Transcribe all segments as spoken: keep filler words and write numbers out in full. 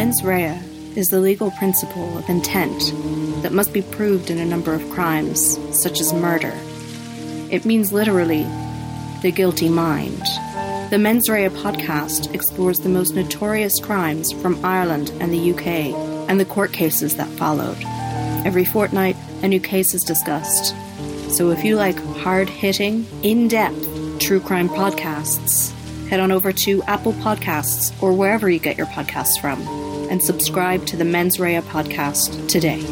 Mens rea is the legal principle of intent that must be proved in a number of crimes, such as murder. It means literally, the guilty mind. The Mens Rea podcast explores the most notorious crimes from Ireland and the U K, and the court cases that followed. Every fortnight, a new case is discussed. So if you like hard-hitting, in-depth true crime podcasts, head on over to Apple Podcasts or wherever you get your podcasts from, and subscribe to the Mens Rea podcast today.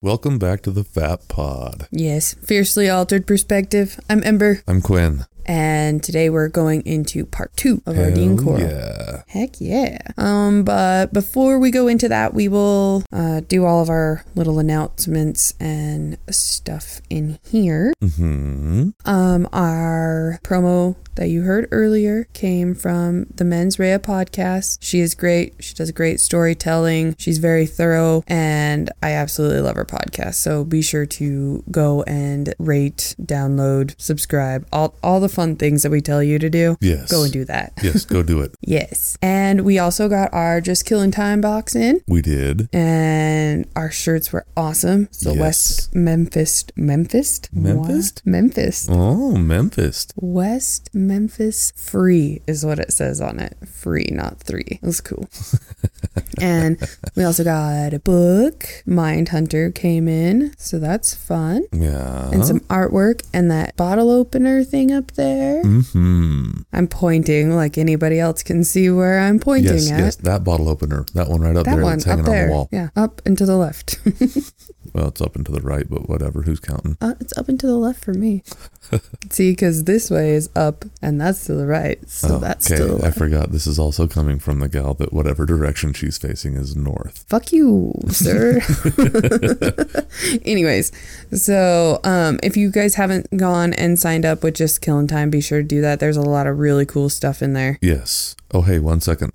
Welcome back to the Fap Pod. Yes, Fiercely Altered Perspective. I'm Ember. I'm Quinn. And today we're going into part two of Hell our Dean Corll. Yeah. Heck yeah. Um, but before we go into that, we will uh, do all of our little announcements and stuff in here. Mm-hmm. Um, our promo that you heard earlier came from the Mens Rea podcast. She is great. She does great storytelling. She's very thorough, and I absolutely love her podcast. So be sure to go and rate, download, subscribe, all all the fun things that we tell you to do. Yes. Go and do that. Yes, go do it. Yes. And we also got our Just Killing Time box in. We did. And our shirts were awesome. So yes. West Memphis. Memphis? Memphis? What? Memphis. Oh, Memphis. West Memphis. Memphis free is what it says on it. Free, not three. It was cool. And we also got a book. Mindhunter came in, so that's fun. Yeah. And some artwork and that bottle opener thing up there. Mm-hmm. I'm pointing like anybody else can see where I'm pointing yes, at. Yes, that bottle opener. That one right up that there. One, that's hanging up there. On the wall. Yeah, up and to the left. Well, it's up and to the right, but whatever. Who's counting? Uh, it's up and to the left for me. See, because this way is up and that's to the right. So oh, that's okay. To the left. I forgot. This is also coming from the gal that whatever direction she's facing is north. Fuck you, sir. Anyways, so um, if you guys haven't gone and signed up with Just Killing Time, be sure to do that. There's a lot of really cool stuff in there. Yes. Oh, hey, one second.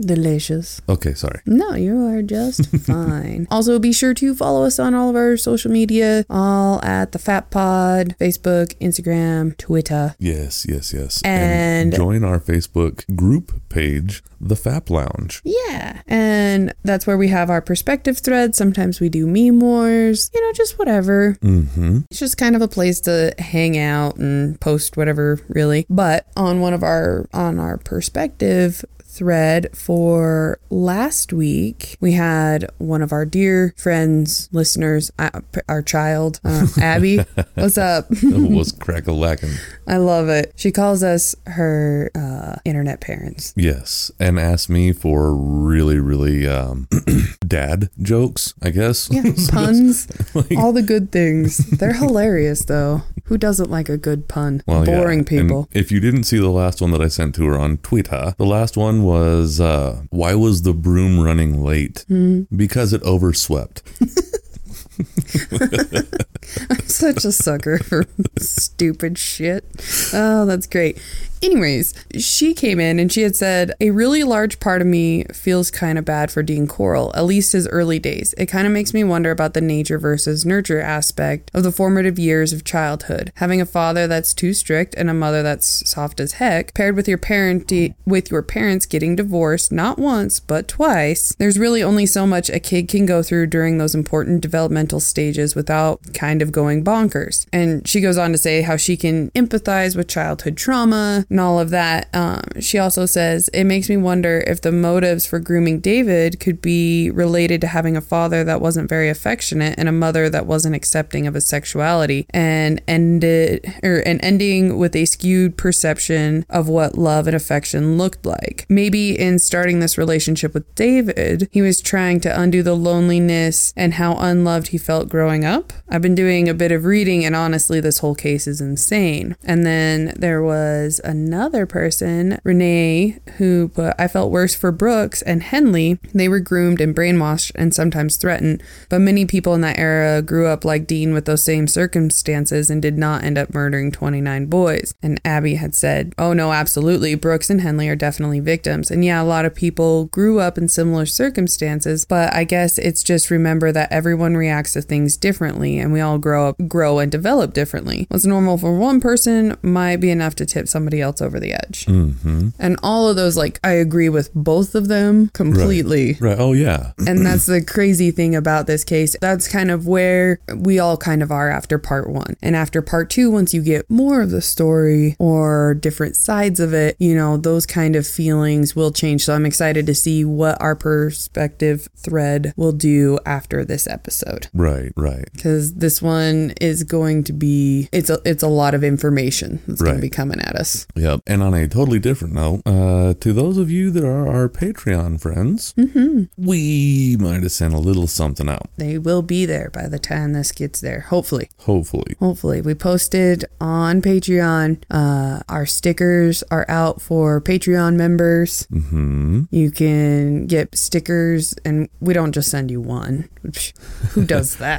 Delicious. Okay, sorry. No, you are just fine. Also, be sure to follow us on all of our social media, all at the Fat Pod, Facebook, Instagram, Twitter. Yes, yes, yes. And, and join our Facebook group page, the Fap Lounge. Yeah. And that's where we have our perspective thread. Sometimes we do meme wars, you know, just whatever. Mm-hmm. It's just kind of a place to hang out and post whatever, really. But on one of our, on our perspective thread for last week, we had one of our dear friends, listeners, uh, our child, uh, Abby. What's up? What's crack-a-lackin'? I love it. She calls us her uh, internet parents. Yes, and asks me for really, really um, dad jokes, I guess. Yeah, puns, like, all the good things. They're hilarious, though. Who doesn't like a good pun? Well, boring yeah. people. And if you didn't see the last one that I sent to her on Twitter, the last one was uh why was the broom running late? Mm. Because it overswept. I'm such a sucker for stupid shit. Oh, that's great. Anyways, she came in and she had said, a really large part of me feels kind of bad for Dean Corll, at least his early days. It kind of makes me wonder about the nature versus nurture aspect of the formative years of childhood. Having a father that's too strict and a mother that's soft as heck, paired with your parent de- with your parents getting divorced not once, but twice, there's really only so much a kid can go through during those important developmental stages without kind of going bonkers. And she goes on to say how she can empathize with childhood trauma and all of that. Um, she also says, it makes me wonder if the motives for grooming David could be related to having a father that wasn't very affectionate and a mother that wasn't accepting of his sexuality, and ended or and ending with a skewed perception of what love and affection looked like. Maybe in starting this relationship with David, he was trying to undo the loneliness and how unloved he he felt growing up. I've been doing a bit of reading, and honestly, this whole case is insane. And then there was another person, Renee, who put, I felt worse for Brooks and Henley. They were groomed and brainwashed and sometimes threatened, but many people in that era grew up like Dean with those same circumstances and did not end up murdering twenty-nine boys. And Abby had said, oh no, absolutely, Brooks and Henley are definitely victims. And yeah, a lot of people grew up in similar circumstances, but I guess it's just remember that everyone reacts to things differently and we all grow up, grow and develop differently. What's normal for one person might be enough to tip somebody else over the edge. Mm-hmm. And all of those, like, I agree with both of them completely. Right. Right. Oh yeah. And that's the crazy thing about this case. That's kind of where we all kind of are after part one. And after part two, once you get more of the story or different sides of it, you know, those kind of feelings will change. So I'm excited to see what our perspective thread will do after this episode. Right, right. Because this one is going to be, it's a, it's a lot of information that's right. going to be coming at us. Yep. And on a totally different note, uh, to those of you that are our Patreon friends, mm-hmm. we might have sent a little something out. They will be there by the time this gets there. Hopefully. Hopefully. Hopefully. We posted on Patreon. Uh, our stickers are out for Patreon members. Mm-hmm. You can get stickers, and we don't just send you one. Who does that?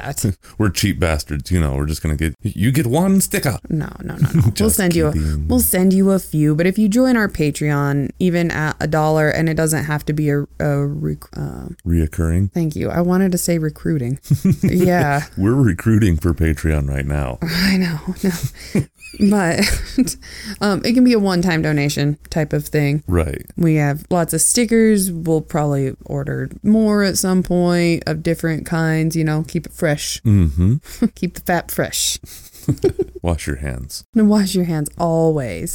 We're cheap bastards, you know. We're just gonna get you get one sticker. No, no, no, no. we'll send kidding. you. A, we'll send you a few. But if you join our Patreon, even at a dollar, and it doesn't have to be a, a rec, uh, reoccurring. Thank you. I wanted to say recruiting. Yeah, we're recruiting for Patreon right now. I know. No. But um, it can be a one-time donation type of thing. Right. We have lots of stickers. We'll probably order more at some point of different kinds, you know, keep it fresh. Mm-hmm. Keep the fat fresh. Wash your hands. And wash your hands always.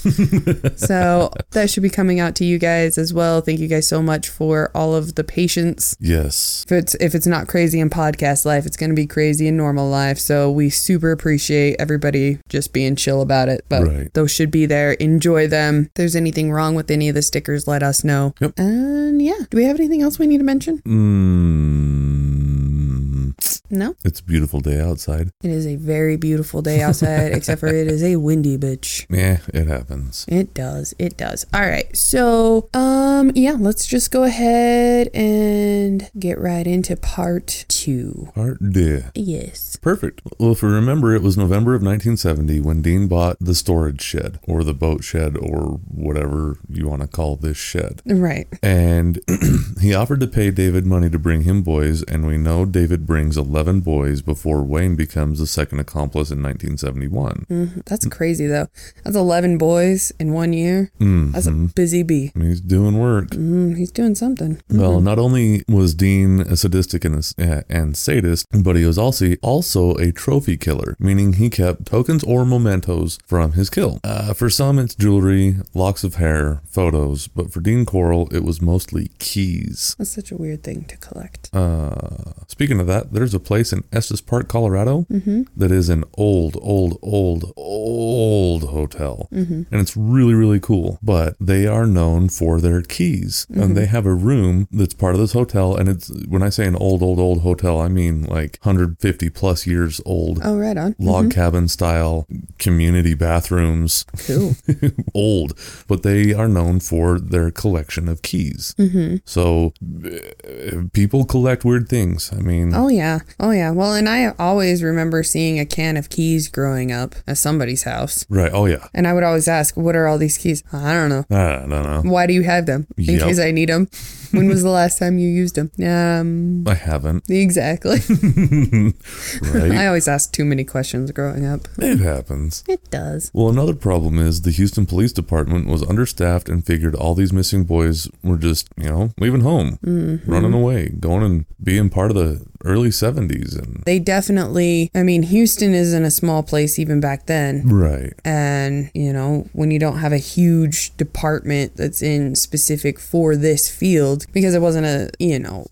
So that should be coming out to you guys as well. Thank you guys so much for all of the patience. Yes. If it's if it's not crazy in podcast life, it's going to be crazy in normal life. So we super appreciate everybody just being chill about it. But right. those should be there. Enjoy them. If there's anything wrong with any of the stickers, let us know. Yep. And yeah. Do we have anything else we need to mention? Mm, no. It's a beautiful day outside. It is a very beautiful day outside, except for it is a windy bitch. Yeah, it happens. It does. It does. All right. So, um, yeah, let's just go ahead and get right into part two. Part two. Yes. Perfect. Well, if we remember, it was November of nineteen seventy when Dean bought the storage shed or the boat shed or whatever you want to call this shed. Right. And he offered to pay David money to bring him boys, and we know David brings eleven boys before Wayne becomes the second accomplice in nineteen seventy-one. Mm-hmm. That's crazy, though. That's eleven boys in one year. Mm-hmm. That's a busy bee. He's doing work. Mm, he's doing something. Mm-hmm. Well, not only was Dean a sadistic and, a, uh, and sadist, but he was also, also a trophy killer, meaning he kept tokens or mementos from his kill. Uh, for some, it's jewelry, locks of hair, photos, but for Dean Corll, it was mostly keys. That's such a weird thing to collect. Uh, speaking of that, there's a place in Estes Park, Colorado, mm-hmm. that is an old, old, old, old hotel. Mm-hmm. And it's really, really cool. But they are known for their keys. Mm-hmm. And they have a room that's part of this hotel. And it's, when I say an old, old, old hotel, I mean like one hundred fifty plus years old. Oh, right on. Log mm-hmm. cabin style community bathrooms. Cool. Old. But they are known for their collection of keys. Mm-hmm. So uh, people collect weird things. I mean. Oh, yeah. Oh, yeah. Well, and I always remember seeing a can of keys growing up at somebody's house. Right. Oh, yeah. And I would always ask, what are all these keys? I don't know. I don't know. Why do you have them? In yep. case I need them. When was the last time you used them? Um, I haven't. Exactly. Right. I always asked too many questions growing up. It happens. It does. Well, another problem is the Houston Police Department was understaffed and figured all these missing boys were just, you know, leaving home, mm-hmm. running away, going and being part of the early seventies. And they definitely, I mean, Houston isn't a small place even back then. Right. And, you know, when you don't have a huge department that's in specific for this field, because it wasn't a, you know,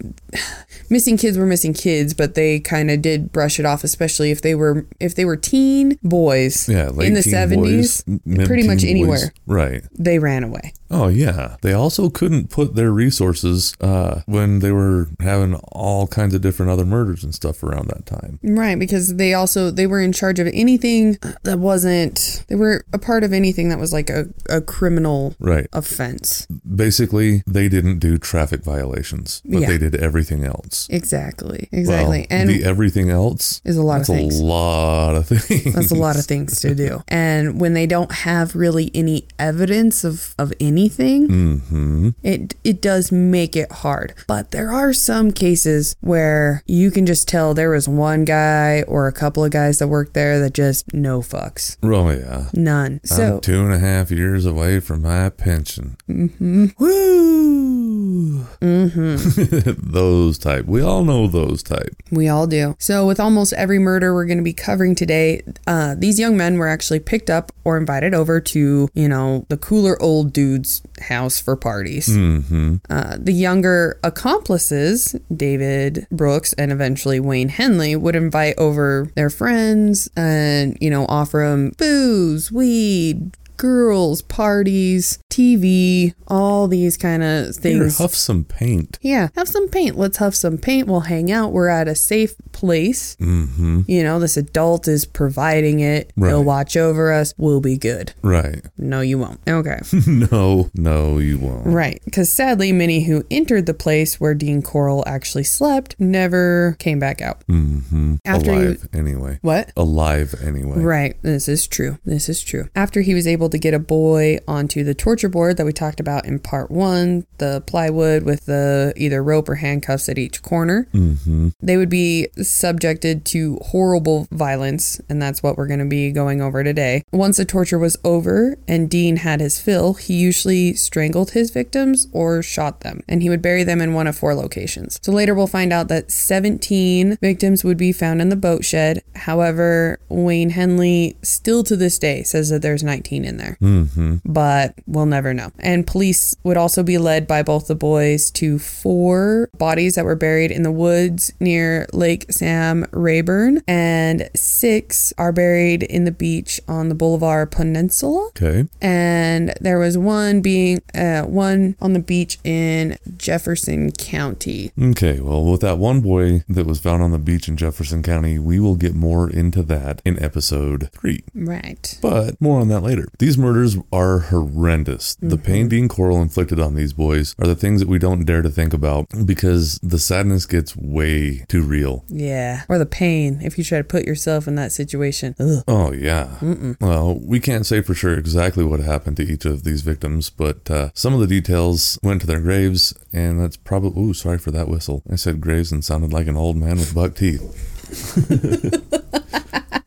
missing kids were missing kids, but they kind of did brush it off, especially if they were if they were teen boys yeah, late in the seventies, pretty much anywhere. Boys. Right. They ran away. Oh, yeah. They also couldn't put their resources uh, when they were having all kinds of different other murders and stuff around that time. Right, because they also, they were in charge of anything that wasn't, they were a part of anything that was like a, a criminal right. offense. Basically, they didn't do traffic violations, but yeah. they did everything else. Exactly, exactly. Well, and the everything else is a lot of things. That's a lot of things. That's a lot of things to do. And when they don't have really any evidence of, of any Anything, mm-hmm. it it does make it hard. But there are some cases where you can just tell there was one guy or a couple of guys that worked there that just no fucks. Oh yeah, none. I'm so two and a half years away from my pension. Mm-hmm. Woo. Mm-hmm. Those type. We all know those type. We all do. So with almost every murder we're going to be covering today, uh, these young men were actually picked up or invited over to, you know, the cooler old dudes. House for parties. Mm-hmm. Uh, the younger accomplices, David Brooks and eventually Wayne Henley, would invite over their friends and, you know, offer them booze, weed, girls, parties, T V, all these kind of things. Here, huff some paint. Yeah, have some paint. Let's huff some paint. We'll hang out. We're at a safe place. Mm-hmm. You know, this adult is providing it. Right. They'll watch over us. We'll be good. Right. No, you won't. Okay. no, no, you won't. Right. Because sadly, many who entered the place where Dean Corll actually slept never came back out. Mm-hmm. After Alive he... anyway. What? Alive anyway. Right. This is true. This is true. After he was able to get a boy onto the torture board that we talked about in part one, the plywood with the either rope or handcuffs at each corner, mm-hmm. they would be subjected to horrible violence, and that's what we're going to be going over today. Once the torture was over and Dean had his fill, he usually strangled his victims or shot them, and he would bury them in one of four locations. So later we'll find out that seventeen victims would be found in the boat shed. However, Wayne Henley still to this day says that there's nineteen in there, mm-hmm. but we'll never know. And police would also be led by both the boys to four bodies that were buried in the woods near Lake Sam Rayburn, and six are buried in the beach on the Boulevard Peninsula. Okay. And there was one being uh, one on the beach in Jefferson County. Okay. Well, with that one boy that was found on the beach in Jefferson County, we will get more into that in episode three. Right. But more on that later. These murders are horrendous. Mm-hmm. The pain Dean Corll inflicted on these boys are the things that we don't dare to think about because the sadness gets way too real. Yeah. Or the pain if you try to put yourself in that situation. Ugh. Oh, yeah. Mm-mm. Well, we can't say for sure exactly what happened to each of these victims, but uh, some of the details went to their graves, and that's probably... Ooh, sorry for that whistle. I said graves and sounded like an old man with buck teeth.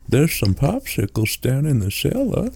There's some popsicles down in the cellar.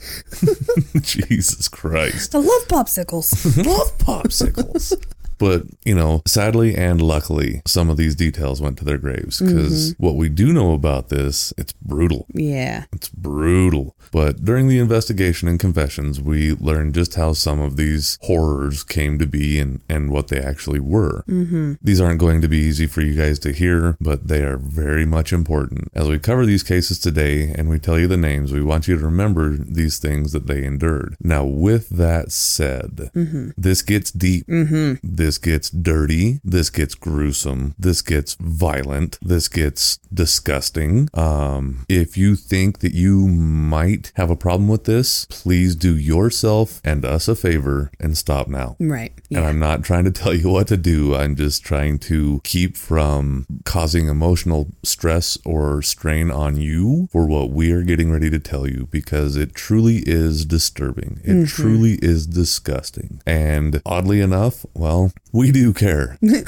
Jesus Christ. I love popsicles. Love popsicles. But, you know, sadly and luckily, some of these details went to their graves because mm-hmm. what we do know about this, it's brutal. Yeah. It's brutal. But during the investigation and confessions, we learned just how some of these horrors came to be and, and what they actually were. Mm-hmm. These aren't going to be easy for you guys to hear, but they are very much important. As we cover these cases today and we tell you the names, we want you to remember these things that they endured. Now, with that said, mm-hmm. this gets deep. Mm-hmm. This This gets dirty. This gets gruesome. This gets violent. This gets disgusting. Um, if you think that you might have a problem with this, please do yourself and us a favor and stop now. Right. Yeah. And I'm not trying to tell you what to do. I'm just trying to keep from causing emotional stress or strain on you for what we are getting ready to tell you, because it truly is disturbing. It mm-hmm. truly is disgusting. And oddly enough, well, we do care. you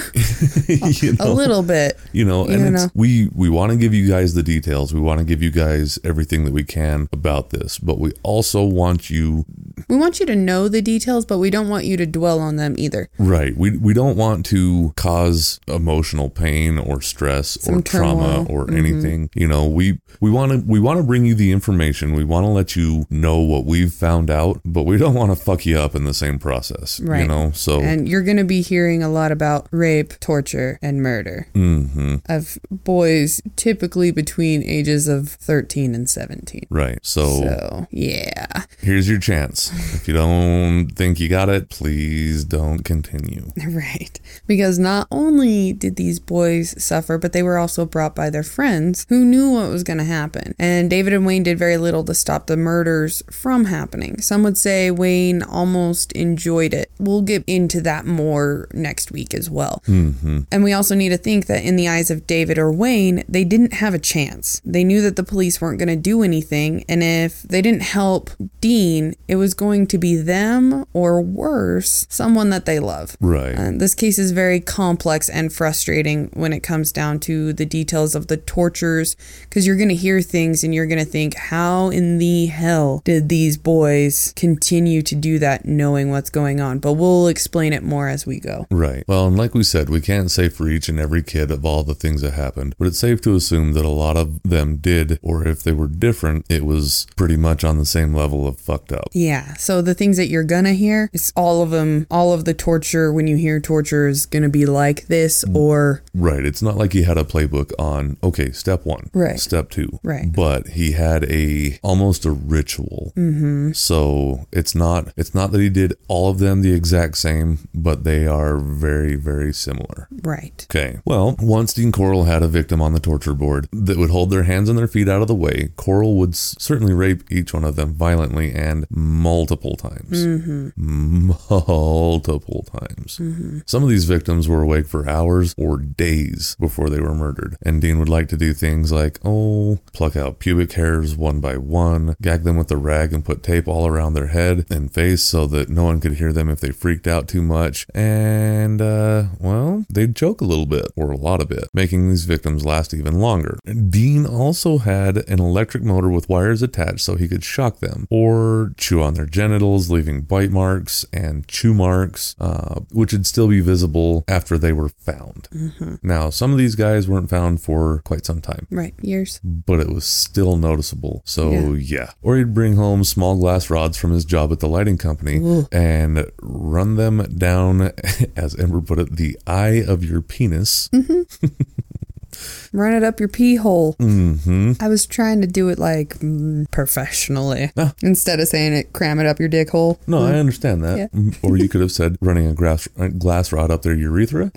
know? A little bit. You know, and you know. It's, we, we want to give you guys the details. We want to give you guys everything that we can about this. But we also want you we want you to know the details, but we don't want you to dwell on them either. Right. We we don't want to cause emotional pain or stress Some or turmoil. trauma or mm-hmm. anything. You know, we we want to we want to bring you the information. We want to let you know what we've found out, but we don't want to fuck you up in the same process. Right. You know, so. And you're going to be hearing a lot about rape, torture, and murder mm-hmm. of boys typically between ages of thirteen and seventeen. Right. So, so yeah. Here's your chance. If you don't think you got it, please don't continue. Right. Because not only did these boys suffer, but they were also brought by their friends who knew what was going to happen. And David and Wayne did very little to stop the murders from happening. Some would say Wayne almost enjoyed it. We'll get into that more next week as well. Mm-hmm. And we also need to think that in the eyes of David or Wayne, they didn't have a chance. They knew that the police weren't going to do anything. And if they didn't help Dean, it was going to be them or worse, someone that they love. Right. Uh, this case is very complex and frustrating when it comes down to the details of the tortures, because you're going to hear things and you're going to think, how in the hell did these boys continue to do that knowing what's going on? But we'll explain it more as we go. Right. Well, and like we said, we can't say for each and every kid of all the things that happened, but it's safe to assume that a lot of them did, or if they were different, it was pretty much on the same level of fucked up. Yeah. So the things that you're going to hear, it's all of them, all of the torture, when you hear torture is going to be like this or... Right. It's not like he had a playbook on, okay, step one, right. step two. Right. But he had a, almost a ritual. Mm-hmm. So it's not, it's not that he did all of them the exact same, but they are very, very similar. Right. Okay. Well, once Dean Corll had a victim on the torture board that would hold their hands and their feet out of the way, Corll would certainly rape each one of them violently and multiple times. Mm-hmm. Multiple times. Mm-hmm. Some of these victims were awake for hours or days before they were murdered. And Dean would like to do things like, oh, pluck out pubic hairs one by one, gag them with a rag and put tape all around their head and face so that no one could hear them if they freaked out too much. And, uh, well, they'd choke a little bit or a lot of it, making these victims last even longer. Dean also had an electric motor with wires attached so he could shock them or chew on their genitals, leaving bite marks and chew marks, uh, which would still be visible after they were found. Mm-hmm. Now, some of these guys weren't found for quite some time. Right. Years. But it was still noticeable. So, yeah. yeah. Or he'd bring home small glass rods from his job at the lighting company Ooh. and run them down, as Ember put it, the eye of your penis. Mm-hmm. Run it up your pee hole. Mm-hmm. I was trying to do it like mm, professionally ah. instead of saying it, cram it up your dick hole. No, mm. I understand that. Yeah. Or you could have said running a grass, glass rod up their urethra.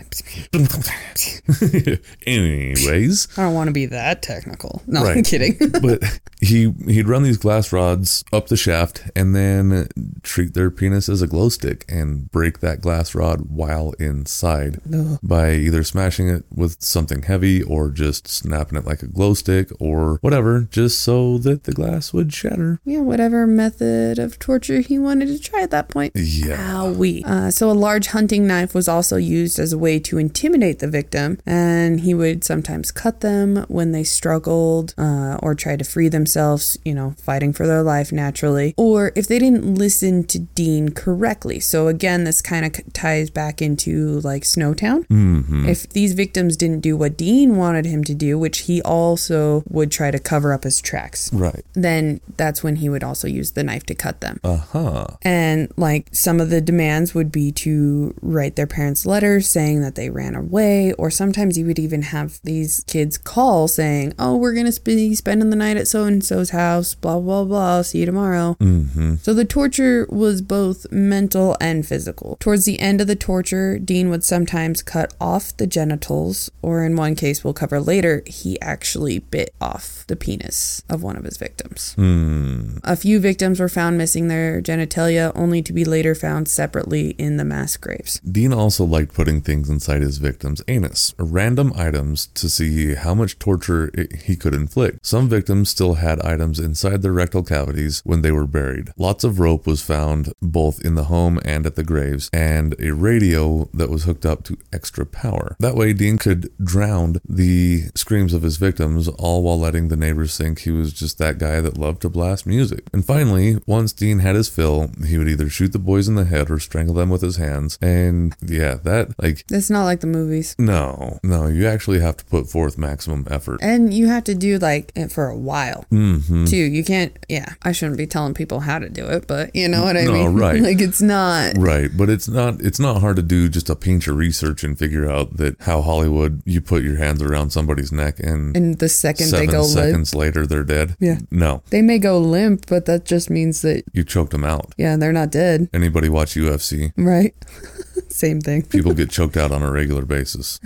Anyways. I don't want to be that technical. No, right. I'm kidding. But he, he'd run these glass rods up the shaft and then treat their penis as a glow stick and break that glass rod while inside Ugh. by either smashing it with something heavy or just snapping it like a glow stick or whatever, just so that the glass would shatter. Yeah, whatever method of torture he wanted to try at that point. Yeah. Owie. Uh, so a large hunting knife was also used as a way to intimidate the victim, and he would sometimes cut them when they struggled uh, or tried to free themselves, you know, fighting for their life naturally, or if they didn't listen to Dean correctly. So again, this kind of ties back into like Snowtown. Mm-hmm. If these victims didn't do what Dean wanted him to do, which he also would try to cover up his tracks. Right. Then that's when he would also use the knife to cut them. Uh-huh. And like some of the demands would be to write their parents letters saying that they ran away, or sometimes he would even have these kids call saying, oh, we're going to be spending the night at so-and-so's house, blah, blah, blah, see you tomorrow. Mm-hmm. So the torture was both mental and physical. Towards the end of the torture, Dean would sometimes cut off the genitals, or in one case we'll cover later, he actually bit off the penis of one of his victims. Mm. A few victims were found missing their genitalia, only to be later found separately in the mass graves. Dean also liked putting things inside his victim's anus, random items, to see how much torture it, he could inflict. Some victims still had items inside their rectal cavities when they were buried. Lots of rope was found both in the home and at the graves, and a radio that was hooked up to extra power. That way Dean could drown the the screams of his victims, all while letting the neighbors think he was just that guy that loved to blast music. And finally, once Dean had his fill, he would either shoot the boys in the head or strangle them with his hands. And yeah, that, like... It's not like the movies. No. No, you actually have to put forth maximum effort. And you have to do, like, it for a while, mm-hmm. too. You can't... Yeah, I shouldn't be telling people how to do it, but you know what I no, mean? Right. Like, it's not... Right, but it's not, it's not hard to do just a pinch of research and figure out that how Hollywood, you put your hands around somebody's neck and... And the second they go limp. Seven seconds later, they're dead. Yeah. No. They may go limp, but that just means that... You choked them out. Yeah, and they're not dead. Anybody watch U F C? Right. Same thing. People get choked out on a regular basis.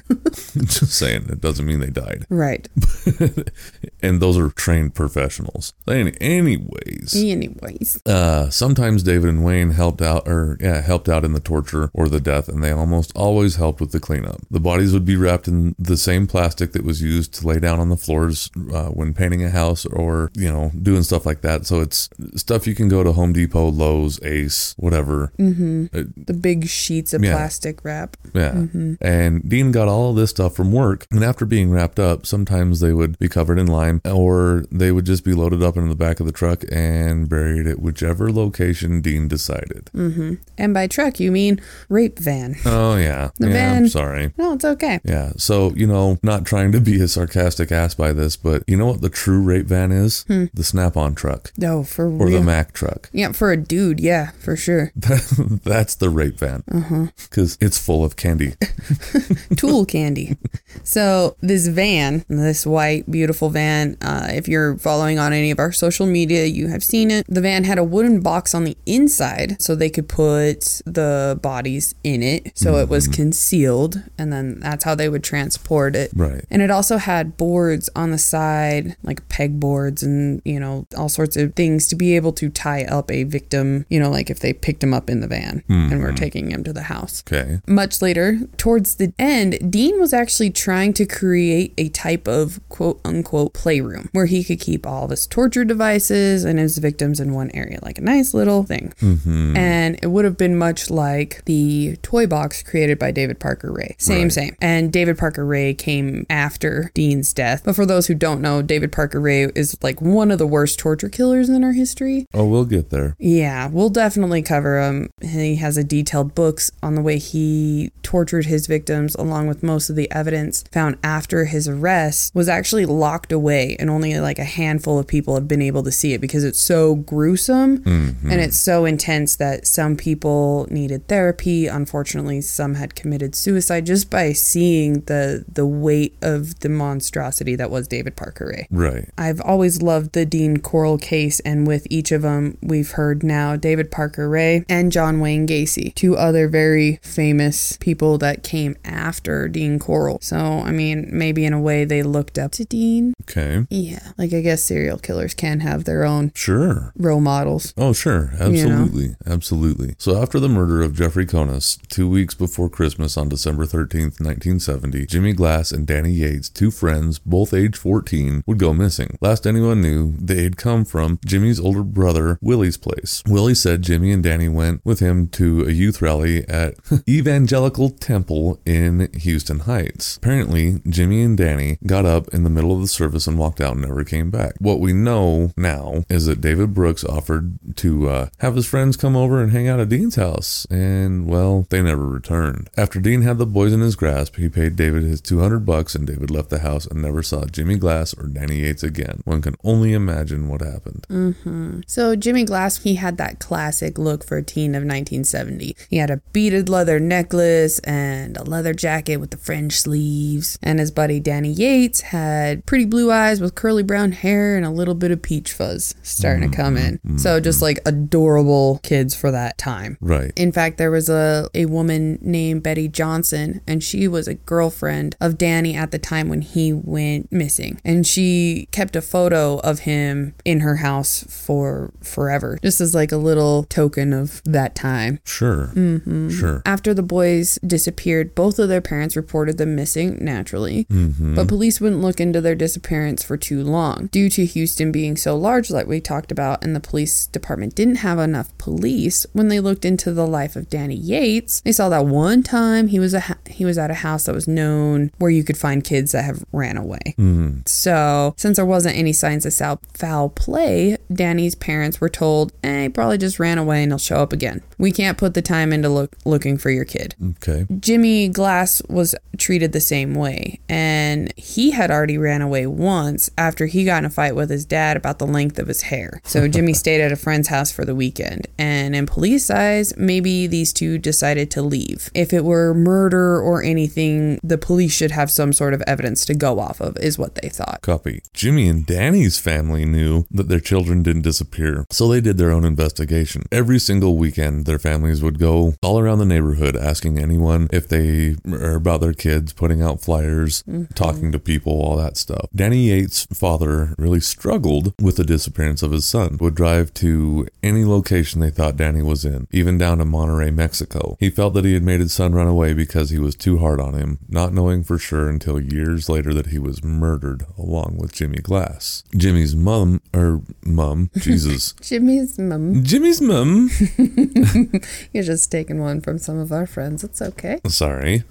Just saying. It doesn't mean they died. Right. And those are trained professionals. Any, anyways. Anyways. Uh, sometimes David and Wayne helped out, or yeah, helped out in the torture or the death, and they almost always helped with the cleanup. The bodies would be wrapped in the same plastic that was used to lay down on the floors uh, when painting a house or, you know, doing stuff like that. So it's stuff you can go to Home Depot, Lowe's, Ace, whatever. Mm-hmm. Uh, the big sheets of yeah. plastic wrap. Yeah. Mm-hmm. And Dean got all of this stuff from work, and after being wrapped up, sometimes they would be covered in lime, or they would just be loaded up into the back of the truck and buried at whichever location Dean decided. Mm-hmm. And by truck, you mean rape van. Oh, yeah. The yeah, van. I'm sorry. No, it's okay. Yeah. So, you know, not trying to be a sarcastic ass by this, but you know what the true rape van is? Hmm. The Snap-on truck. No, oh, for real. Or the Mack truck. Yeah, for a dude. Yeah, for sure. That's the rape van. Uh-huh. Because it's full of candy. Tool candy. So this van, this white, beautiful van, uh, if you're following on any of our social media, you have seen it. The van had a wooden box on the inside so they could put the bodies in it. So mm-hmm. it was concealed. And then that's how they would transport it. Right. And it also had boards on the side, like pegboards and, you know, all sorts of things to be able to tie up a victim, you know, like if they picked him up in the van mm-hmm. and were taking him to the house. Okay. Much later, towards the end, Dean was actually trying to create a type of quote unquote playroom where he could keep all of his torture devices and his victims in one area, like a nice little thing. Mm-hmm. And it would have been much like the toy box created by David Parker Ray. Same, right. same. And David Parker Ray came after Dean's death. But for those who don't know, David Parker Ray is like one of the worst torture killers in our history. Oh, we'll get there. Yeah, we'll definitely cover him. He has a detailed books on the way he tortured his victims, along with most of the evidence found after his arrest, was actually locked away, and only like a handful of people have been able to see it because it's so gruesome mm-hmm. and it's so intense that some people needed therapy. Unfortunately, some had committed suicide just by seeing the the weight of the monstrosity that was David Parker Ray. Right. I've always loved the Dean Corll case, and with each of them, we've heard now David Parker Ray and John Wayne Gacy, two other very famous people that came after Dean Corll. So, I mean, maybe in a way they looked up to Dean. Okay. Yeah. Like, I guess serial killers can have their own sure role models. Oh, sure. Absolutely. You know? Absolutely. So, after the murder of Jeffrey Konas, two weeks before Christmas on December thirteenth, nineteen seventy, Jimmy Glass and Danny Yates, two friends, both age fourteen, would go missing. Last anyone knew, they had come from Jimmy's older brother, Willie's place. Willie said Jimmy and Danny went with him to a youth rally at Evangelical Temple in Houston Heights. Apparently, Jimmy and Danny got up in the middle of the service and walked out and never came back. What we know now is that David Brooks offered to uh, have his friends come over and hang out at Dean's house, and well, they never returned. After Dean had the boys in his grasp, he paid David his two hundred bucks, and David left the house and never saw Jimmy Glass or Danny Yates again. One can only imagine what happened. Mm-hmm. So Jimmy Glass, he had that classic look for a teen of nineteen seventy. He had a beaded leather necklace and a leather jacket with the fringe sleeves. And his buddy Danny Yates had pretty blue eyes with curly brown hair and a little bit of peach fuzz starting mm-hmm. to come in. Mm-hmm. So just like adorable kids for that time. Right. In fact, there was a, a woman named Betty Johnson, and she was a girlfriend of Danny at the time when he went missing. And she kept a photo of him in her house for forever, just as like a little token of that time. Sure. Mm-hmm. Sure. Sure. After the boys disappeared, both of their parents reported them missing, naturally. Mm-hmm. But police wouldn't look into their disappearance for too long, due to Houston being so large, like we talked about, and the police department didn't have enough police. When they looked into the life of Danny Yates, they saw that one time he was a ha- he was at a house that was known where you could find kids that have ran away. Mm-hmm. So since there wasn't any signs of foul play, Danny's parents were told, eh, he probably just ran away and he'll show up again. We can't put the time into look, looking for your kid. Okay. Jimmy Glass was treated the same way, and he had already ran away once after he got in a fight with his dad about the length of his hair. So Jimmy stayed at a friend's house for the weekend, and in police eyes, maybe these two decided to leave. If it were murder or anything, the police should have some sort of evidence to go off of, is what they thought. Copy. Jimmy and Danny's family knew that their children didn't disappear, so they did their own investigation. Every single weekend, their families would go all around the neighborhood asking anyone if they are about their kids, putting out flyers, mm-hmm. talking to people, all that stuff. Danny Yates' father really struggled with the disappearance of his son, would drive to any location they thought Danny was in, even down to Monterey, Mexico. He felt that he had made his son run away because he was too hard on him, not knowing for sure until years later that he was murdered along with Jimmy Glass. Jimmy's mum, or mum, Jesus. Jimmy's mum. Jimmy's mum. You're just taking one from some of our friends. It's okay. Sorry.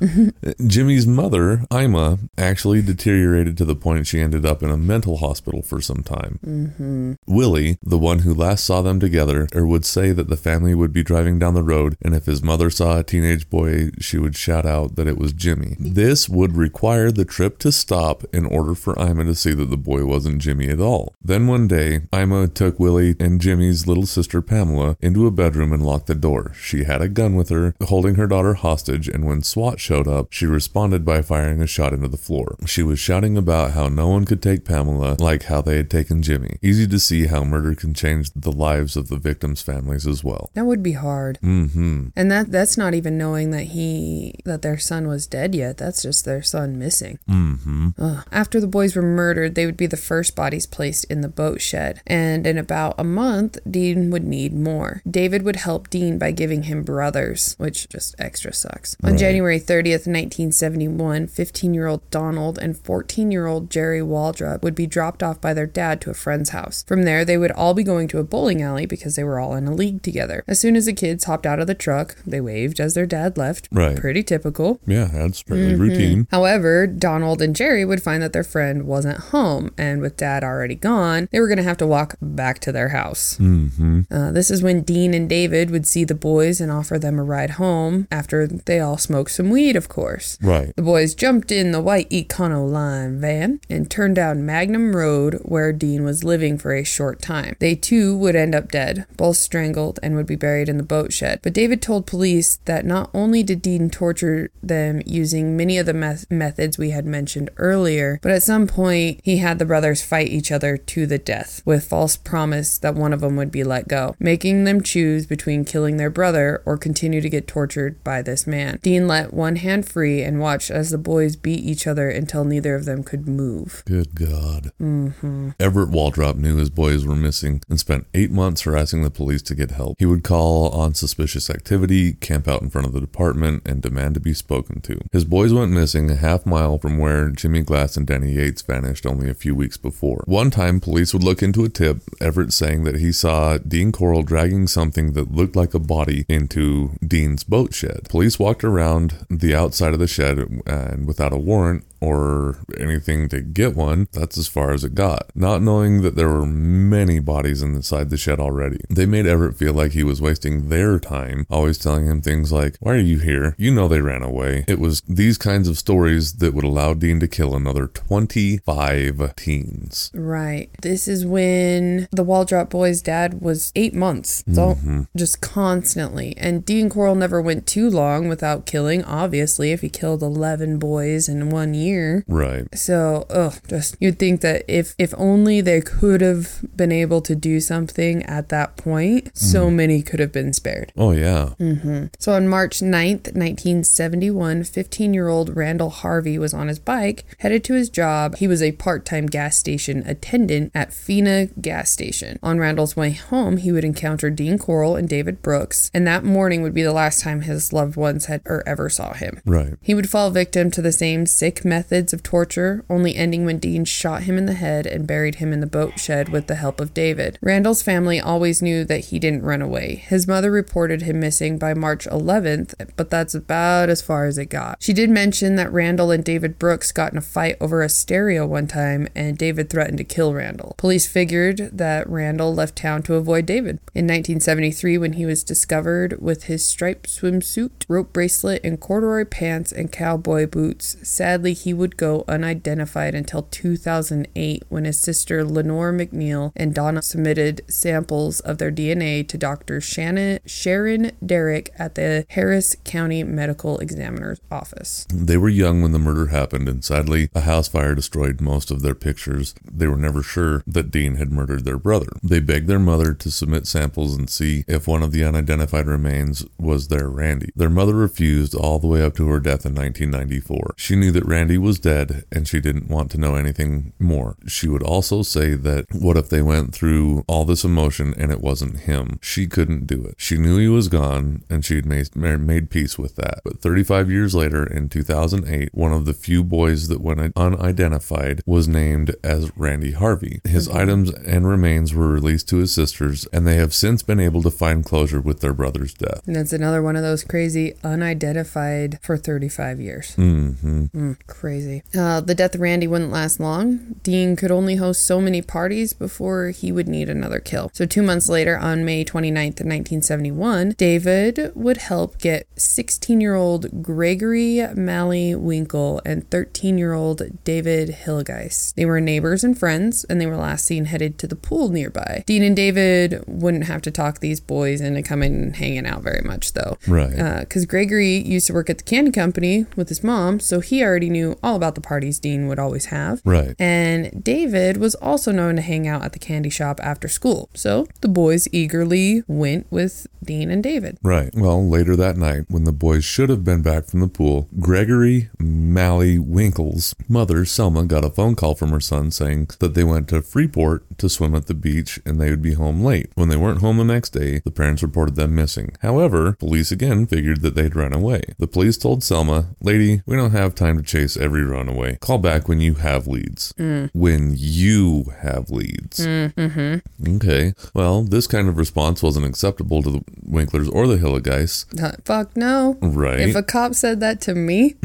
Jimmy's mother, Ima, actually deteriorated to the point she ended up in a mental hospital for some time. Mm-hmm. Willie, the one who last saw them together, or would say that the family would be driving down the road, and if his mother saw a teenage boy, she would shout out that it was Jimmy. This would require the trip to stop in order for Ima to see that the boy wasn't Jimmy at all. Then one day, Ima took Willie and Jimmy's little sister Pamela into a bedroom and locked the door. She had a gun with her, holding her daughter hostage, and when SWAT showed up, she responded by firing a shot into the floor. She was shouting about how no one could take Pamela like how they had taken Jimmy. Easy to see how murder can change the lives of the victims' families as well. That would be hard. Mm-hmm. And that that's not even knowing that he that their son was dead yet. That's just their son missing. Mm-hmm. Ugh. After the boys were murdered, they would be the first bodies placed in the boat shed. And in about a month, Dean would need more. David would help Dean by giving him brothers, which just extra sucks. Right. On January thirtieth, nineteen seventy-one, fifteen-year-old Donald and fourteen-year-old Jerry Waldrop would be dropped off by their dad to a friend's house. From there, they would all be going to a bowling alley because they were all in a league together. As soon as the kids hopped out of the truck, they waved as their dad left. Right. Pretty typical. Yeah, that's pretty mm-hmm. routine. However, Donald and Jerry would find that their friend wasn't home, and with dad already gone, they were going to have to walk back to their house. Mm-hmm. Uh, this is when Dean and David would see the boys and offer them a ride home after they all smoked some weed, of course. Right. The boys jumped in the white Econoline van and turned down Magnum Road, where Dean was living for a short time. They too would end up dead, both strangled, and would be buried in the boat shed. But David told police that not only did Dean torture them using many of the me- methods we had mentioned earlier, but at some point he had the brothers fight each other to the death with false promise that one of them would be let go, making them choose between killing their brother or continue to get tortured by this man. Dean let one hand free and watched as the boys beat each other until neither of them could move. Good God. Mm-hmm. Everett Waldrop knew his boys were missing and spent eight months harassing the police to get help. He would call on suspicious activity, camp out in front of the department, and demand to be spoken to. His boys went missing a half mile from where Jimmy Glass and Danny Yates vanished only a few weeks before. One time, police would look into a tip, Everett saying that he saw Dean Corll dragging something that looked like a body into Dean's boat shed. Police walked around the outside of the shed, and without a warrant or anything to get one, that's as far as it got. Not knowing that there were many bodies inside the shed already, they made Everett feel like he was wasting their time, always telling him things like, "Why are you here? You know they ran away." It was these kinds of stories that would allow Dean to kill another twenty-five teens. Right. This is when the Waldrop boy's dad was eight months. So mm-hmm. just constantly. And Dean Corll never went too long without killing, obviously, if he killed eleven boys in one year. year. Right. So, oh, just you'd think that if if only they could have been able to do something at that point, mm. so many could have been spared. Oh, yeah. Mm-hmm. So on March ninth, nineteen seventy-one, fifteen-year-old Randall Harvey was on his bike, headed to his job. He was a part-time gas station attendant at Fina gas station. On Randall's way home, he would encounter Dean Corll and David Brooks, and that morning would be the last time his loved ones had or ever saw him. Right. He would fall victim to the same sick methods of torture, only ending when Dean shot him in the head and buried him in the boat shed with the help of David. Randall's family always knew that he didn't run away. His mother reported him missing by March eleventh, but that's about as far as it got. She did mention that Randall and David Brooks got in a fight over a stereo one time, and David threatened to kill Randall. Police figured that Randall left town to avoid David. In nineteen seventy-three, when he was discovered with his striped swimsuit, rope bracelet, and corduroy pants and cowboy boots, sadly he would go unidentified until two thousand eight, when his sister Lenore McNeil and Donna submitted samples of their D N A to Doctor Shannon, Sharon Derrick at the Harris County Medical Examiner's Office. They were young when the murder happened, and sadly, a house fire destroyed most of their pictures. They were never sure that Dean had murdered their brother. They begged their mother to submit samples and see if one of the unidentified remains was their Randy. Their mother refused all the way up to her death in nineteen ninety-four. She knew that Randy was dead, and she didn't want to know anything more. She would also say that what if they went through all this emotion and it wasn't him? She couldn't do it. She knew he was gone, and she had made, made peace with that. But thirty-five years later, in two thousand eight, one of the few boys that went unidentified was named as Randy Harvey. His mm-hmm. items and remains were released to his sisters, and they have since been able to find closure with their brother's death. And that's another one of those crazy unidentified for thirty-five years. Mm-hmm. Mm, crazy. Uh, the death of Randy wouldn't last long. Dean could only host so many parties before he would need another kill. So two months later, on May twenty-ninth, nineteen seventy-one, David would help get sixteen-year-old Gregory Malley Winkle and thirteen-year-old David Hilligeist. They were neighbors and friends, and they were last seen headed to the pool nearby. Dean and David wouldn't have to talk these boys into coming and hanging out very much, though. Right. Because uh, Gregory used to work at the candy company with his mom, so he already knew all about the parties Dean would always have. Right. And David was also known to hang out at the candy shop after school. So the boys eagerly went with Dean and David. Right. Well, later that night, when the boys should have been back from the pool, Gregory Malley Winkle's mother, Selma, got a phone call from her son saying that they went to Freeport to swim at the beach and they would be home late. When they weren't home the next day, the parents reported them missing. However, police again figured that they'd run away. The police told Selma, "Lady, we don't have time to chase every runaway. Call back when you have leads." Mm. When you have leads. Mm-hmm. Okay. Well, this kind of response wasn't acceptable to the Winklers or the Hilligeists. Uh, fuck no. Right. If a cop said that to me,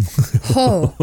oh,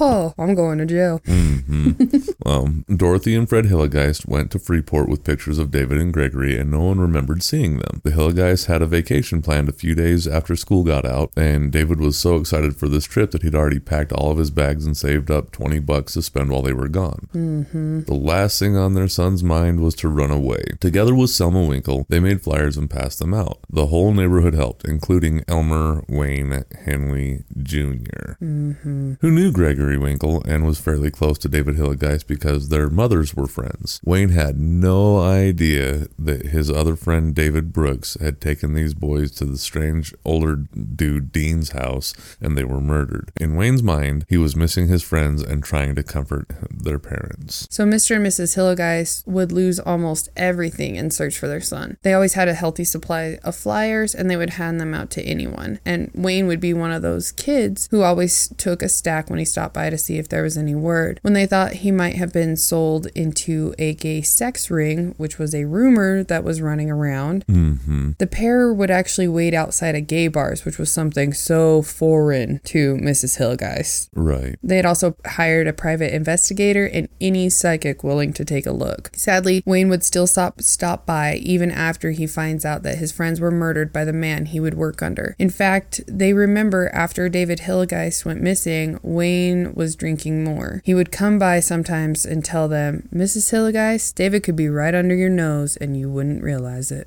oh, I'm going to jail. Mm-hmm. um, Dorothy and Fred Hilligeist went to Freeport with pictures of David and Gregory, and no one remembered seeing them. The Hilligeists had a vacation planned a few days after school got out, and David was so excited for this trip that he'd already packed all of his bags and saved up twenty bucks to spend while they were gone. Mm-hmm. The last thing on their son's mind was to run away. Together with Selma Winkle, they made flyers and passed them out. The whole neighborhood helped, including Elmer Wayne Henley Junior, mm-hmm. who knew Gregory Winkle and was fairly close to David Hilligeist because their mothers were friends. Wayne had no idea that his other friend David Brooks had taken these boys to the strange older dude Dean's house, and they were murdered. In Wayne's mind, he was missing his friends and trying to comfort their parents. So Mister and Missus Hilligeist would lose almost everything in search for their son. They always had a healthy supply of flyers, and they would hand them out to anyone. And Wayne would be one of those kids who always took a stack when he stopped by to see if there was any word. When they thought he might have been sold into a gay sex ring, which was a rumor that was running around, mm-hmm. the pair would actually wait outside of gay bars, which was something so foreign to Missus Hilligeist. Right. They had also hired a private investigator and any psychic willing to take a look. Sadly, Wayne would still stop stop by even after he finds out that his friends were murdered by the man he would work under. In fact, they remember after David Hilligeist went missing, Wayne Dean was drinking more. He would come by sometimes and tell them, "Missus Hilligeist, David could be right under your nose and you wouldn't realize it."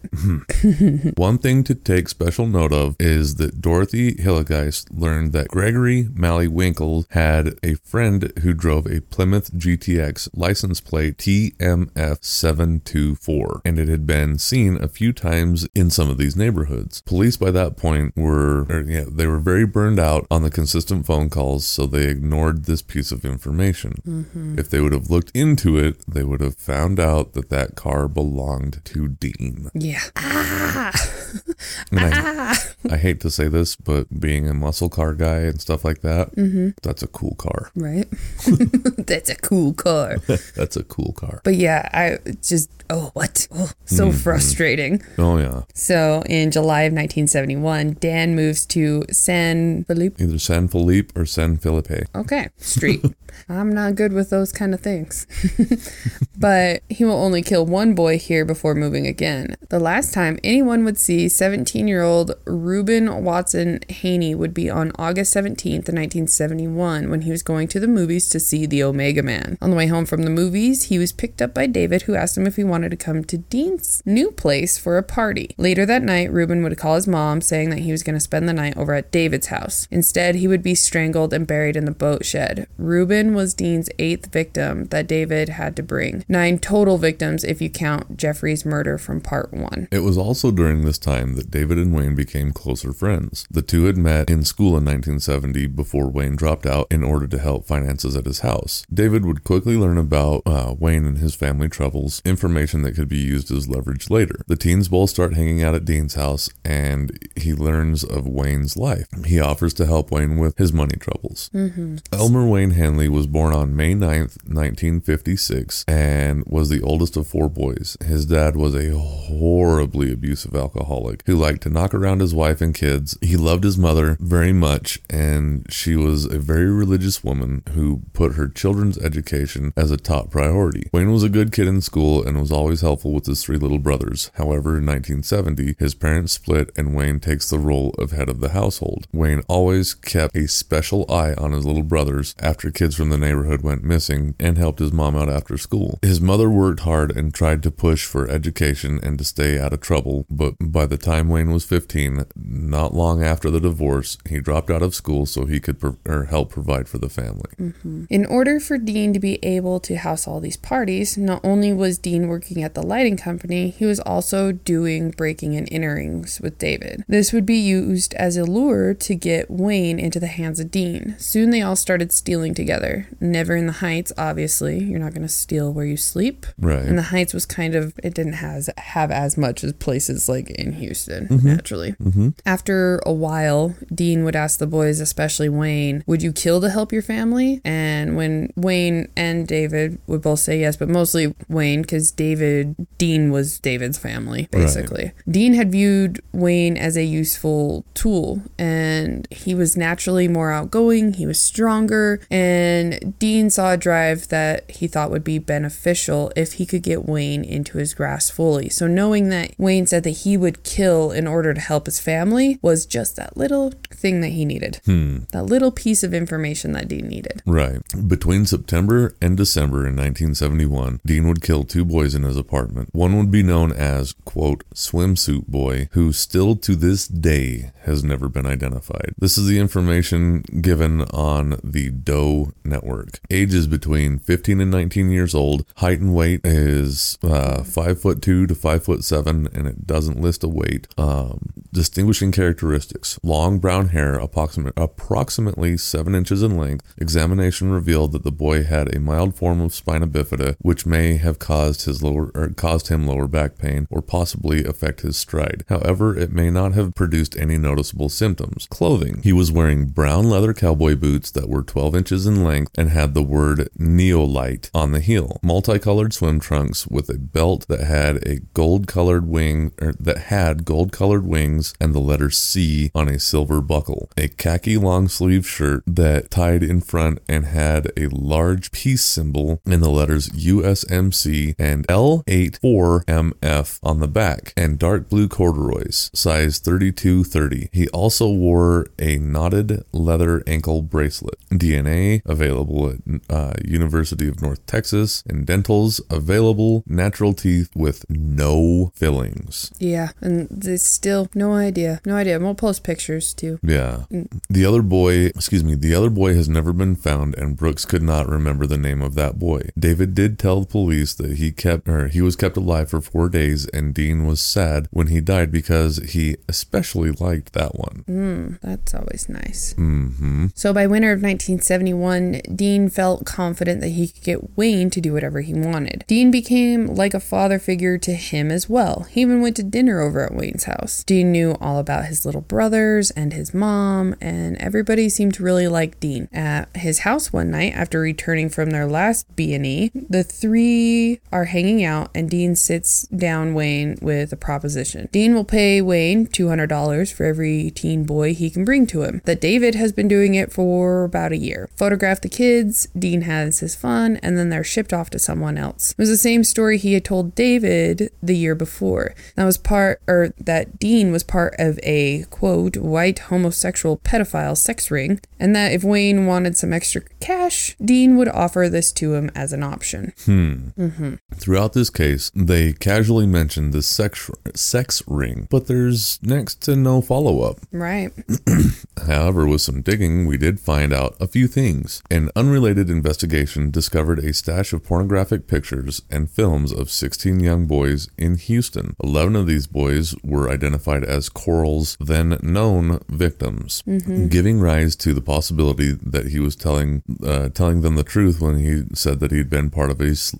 One thing to take special note of is that Dorothy Hilligeist learned that Gregory Malley Winkle had a friend who drove a Plymouth G T X license plate T M F seven two four, and it had been seen a few times in some of these neighborhoods. Police by that point were, or yeah, they were very burned out on the consistent phone calls, so they ignored this piece of information. Mm-hmm. If they would have looked into it, they would have found out that that car belonged to Dean. Yeah. Ah! ah! I, I hate to say this, but being a muscle car guy and stuff like that, mm-hmm. that's a cool car. Right? That's a cool car. That's a cool car. But yeah, I just, oh, what? Oh, so mm-hmm. frustrating. Oh, yeah. So in July of nineteen seventy-one, Dan moves to San Felipe. Either San Felipe or San Felipe. Okay. Street. I'm not good with those kind of things. But he will only kill one boy here before moving again. The last time anyone would see seventeen-year-old Reuben Watson Haney would be on August seventeenth, nineteen seventy-one, when he was going to the movies to see The Omega Man. On the way home from the movies, he was picked up by David, who asked him if he wanted to come to Dean's new place for a party. Later that night, Reuben would call his mom, saying that he was going to spend the night over at David's house. Instead, he would be strangled and buried in the boat shed. Reuben was Dean's eighth victim that David had to bring. Nine total victims if you count Jeffrey's murder from part one. It was also during this time that David and Wayne became closer friends. The two had met in school in nineteen seventy before Wayne dropped out in order to help finances at his house. David would quickly learn about uh, Wayne and his family troubles, information that could be used as leverage later. The teens both start hanging out at Dean's house, and he learns of Wayne's life. He offers to help Wayne with his money troubles. Mm-hmm. Elmer Wayne Henley was born on May ninth, nineteen fifty-six, and was the oldest of four boys. His dad was a horribly abusive alcoholic who liked to knock around his wife and kids. He loved his mother very much, and she was a very religious woman who put her children's education as a top priority. Wayne was a good kid in school and was always helpful with his three little brothers. However, in nineteen seventy, his parents split and Wayne takes the role of head of the household. Wayne always kept a special eye on his little brothers after kids from the neighborhood went missing and helped his mom out after school. His mother worked hard and tried to push for education and to stay out of trouble, but by the time Wayne was fifteen, not long after the divorce, he dropped out of school so he could pro- or help provide for the family. Mm-hmm. In order for Dean to be able to house all these parties, not only was Dean working at the lighting company, he was also doing breaking and enterings with David. This would be used as a lure to get Wayne into the hands of Dean. Soon they all started stealing together. Never in the Heights, obviously. You're not going to steal where you sleep. Right. And the Heights was kind of, it didn't has, have as much as places like in Houston, mm-hmm. naturally. Mm-hmm. After a while, Dean would ask the boys, especially Wayne, "Would you kill to help your family?" And when Wayne and David would both say yes, but mostly Wayne, because David, Dean was David's family, basically. Right. Dean had viewed Wayne as a useful tool, and he was naturally more outgoing, he was stronger, and Dean saw a drive that he thought would be beneficial if he could get Wayne into his grasp fully. So knowing that Wayne said that he would kill in order to help his family was just that little thing that he needed. Hmm. That little piece of information that Dean needed. Right. Between September and December in nineteen seventy-one, Dean would kill two boys in his apartment. One would be known as, quote, "Swimsuit Boy," who still to this day has never been identified. This is the information given on the Doe Network. Age is between fifteen and nineteen years old. Height and weight is uh, five foot two to five foot seven, and it doesn't list a weight. Um, distinguishing characteristics: long brown hair, approximate, approximately seven inches in length. Examination revealed that the boy had a mild form of spina bifida, which may have caused his lower or caused him lower back pain or possibly affect his stride. However, it may not have produced any noticeable symptoms. Clothing: he was wearing brown leather cowboy boots that were twelve inches in length and had the word "Neolite" on the heel. Multicolored swim trunks with a belt that had a gold-colored wing, or that had gold-colored wings and the the letter C on a silver buckle, a khaki long sleeve shirt that tied in front and had a large peace symbol and the letters U S M C and L eighty-four M F on the back, and dark blue corduroys, size thirty-two thirty. He also wore a knotted leather ankle bracelet. D N A available at uh, University of North Texas, and dentals available, natural teeth with no fillings. Yeah, and there's still no idea. No idea. We'll post pictures too. Yeah. The other boy, excuse me, the other boy has never been found, and Brooks could not remember the name of that boy. David did tell the police that he kept, or he was kept alive for four days, and Dean was sad when he died because he especially liked that one. Mm, that's always nice. Mm-hmm. So by winter of nineteen seventy-one, Dean felt confident that he could get Wayne to do whatever he wanted. Dean became like a father figure to him as well. He even went to dinner over at Wayne's house. Dean knew all about his little brothers and his mom, and everybody seemed to really like Dean. At his house one night, after returning from their last B and E, the three are hanging out, and Dean sits down Wayne with a proposition. Dean will pay Wayne two hundred dollars for every teen boy he can bring to him, that David has been doing it for about a year. Photograph the kids, Dean has his fun, and then they're shipped off to someone else. It was the same story he had told David the year before. That was part, or that Dean was part of a, quote, white homosexual pedophile sex ring, and that if Wayne wanted some extra cash, Dean would offer this to him as an option. Hmm. Mm-hmm. Throughout this case, they casually mentioned the sex, sex ring, but there's next to no follow-up. Right. However, with some digging, we did find out a few things. An unrelated investigation discovered a stash of pornographic pictures and films of sixteen young boys in Houston. Eleven of these boys were identified as Corll's then-known victims, mm-hmm. giving rise to the possibility that he was telling uh, telling them the truth when he said that he'd been part of a sl-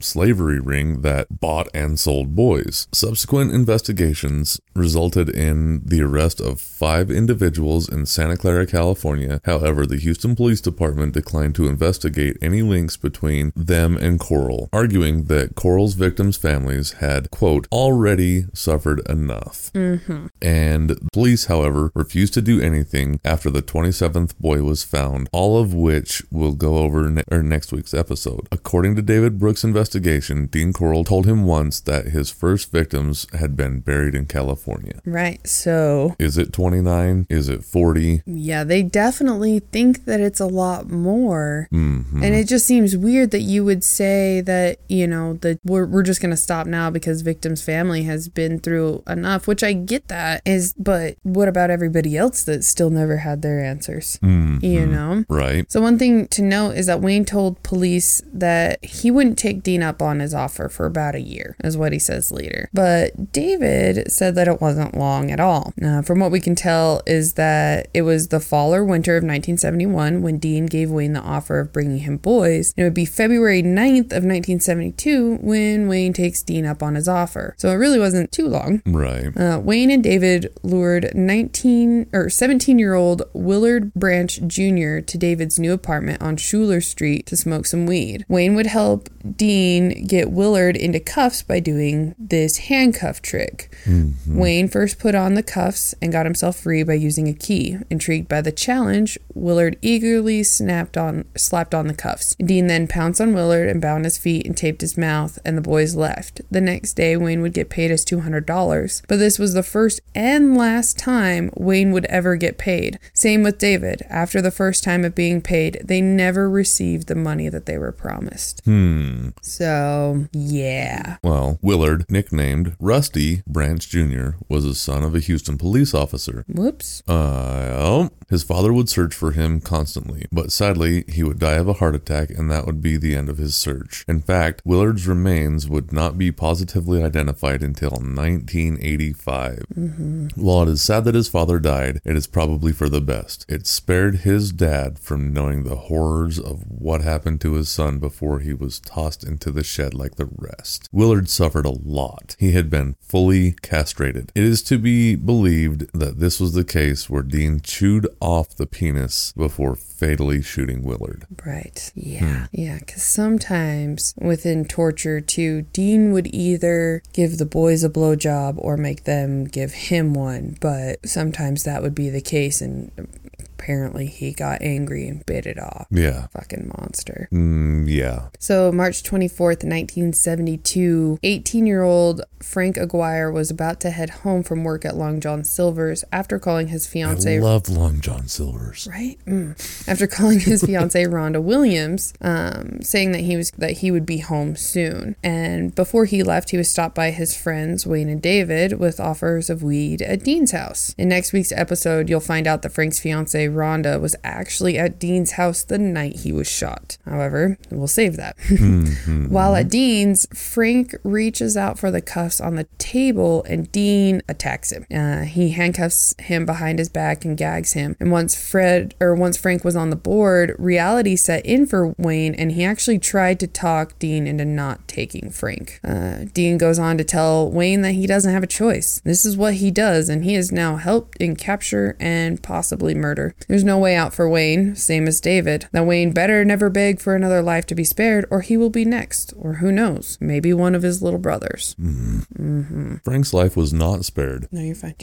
slavery ring that bought and sold boys. Subsequent investigations resulted in the arrest of five individuals in Santa Clara, California. However, the Houston Police Department declined to investigate any links between them and Corll, arguing that Corll's victims' families had, quote, already suffered enough. Mm-hmm. And police, however, refused to do anything after the twenty-seventh boy was found, all of which we'll go over ne- or next week's episode. According to David Brooks' investigation, Investigation, Dean Corll told him once that his first victims had been buried in California. Right, so... Is it twenty-nine? Is it forty? Yeah, they definitely think that it's a lot more. Mm-hmm. And it just seems weird that you would say that, you know, that we're, we're just going to stop now because victim's family has been through enough, which I get that, is, but what about everybody else that still never had their answers? Mm-hmm. You know? Right. So one thing to note is that Wayne told police that he wouldn't take Dean up on his offer for about a year, is what he says later. But David said that it wasn't long at all. Uh, from what we can tell is that it was the fall or winter of nineteen seventy-one when Dean gave Wayne the offer of bringing him boys. It would be February ninth of nineteen seventy-two when Wayne takes Dean up on his offer. So it really wasn't too long. Right. Uh, Wayne and David lured nineteen or seventeen-year-old Willard Branch Junior to David's new apartment on Schuler Street to smoke some weed. Wayne would help Dean get Willard into cuffs by doing this handcuff trick. Mm-hmm. Wayne first put on the cuffs and got himself free by using a key. Intrigued by the challenge, Willard eagerly snapped on, slapped on the cuffs. Dean then pounced on Willard and bound his feet and taped his mouth, and the boys left. The next day, Wayne would get paid as two hundred dollars, but this was the first and last time Wayne would ever get paid. Same with David. After the first time of being paid, they never received the money that they were promised. Hmm. So, yeah. Well, Willard, nicknamed Rusty Branch Junior, was the son of a Houston police officer. Whoops. Uh, oh. His father would search for him constantly, but sadly, he would die of a heart attack, and that would be the end of his search. In fact, Willard's remains would not be positively identified until nineteen eighty-five. Mm-hmm. While it is sad that his father died, it is probably for the best. It spared his dad from knowing the horrors of what happened to his son before he was tossed into the shed like the rest. Willard suffered a lot. He had been fully castrated. It is to be believed that this was the case where Dean chewed off the penis before fatally shooting Willard. Right. Yeah. Hmm. Yeah. Because sometimes within torture too, Dean would either give the boys a blowjob or make them give him one. But sometimes that would be the case, and apparently he got angry and bit it off. Yeah. Fucking monster. Mm, yeah. So March twenty-fourth, nineteen seventy-two, eighteen-year-old Frank Aguirre was about to head home from work at Long John Silver's after calling his fiancée... I love Long John Silver's. Right? Mm. After calling his fiancée Rhonda Williams, um, saying that he was that he would be home soon. And before he left, he was stopped by his friends Wayne and David with offers of weed at Dean's house. In next week's episode, you'll find out that Frank's fiancée Rhonda was actually at Dean's house the night he was shot. However, we'll save that. Mm-hmm. While at Dean's, Frank reaches out for the cuffs on the table and Dean attacks him. Uh, he handcuffs him behind his back and gags him. And once Fred or once Frank was on the board, reality set in for Wayne, and he actually tried to talk Dean into not taking Frank. Uh, Dean goes on to tell Wayne that he doesn't have a choice. This is what he does, and he has now helped in capture and possibly murder. There's no way out for Wayne, same as David. That Wayne better never beg for another life to be spared, or he will be next, or who knows, maybe one of his little brothers. Mm. Mm-hmm. Frank's life was not spared. No, you're fine.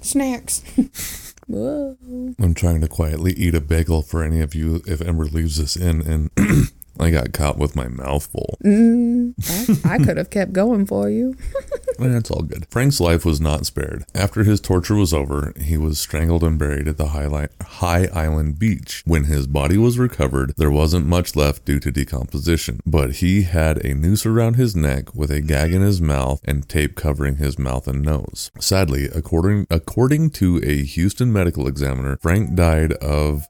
Snacks. Whoa. I'm trying to quietly eat a bagel for any of you if Ember leaves this in, and I got caught with my mouth full. Mm, I, I could have kept going for you. That's all good. Frank's life was not spared. After his torture was over, he was strangled and buried at the High, High Island Beach. When his body was recovered, there wasn't much left due to decomposition, but he had a noose around his neck with a gag in his mouth and tape covering his mouth and nose. Sadly, according, according to a Houston medical examiner, Frank died of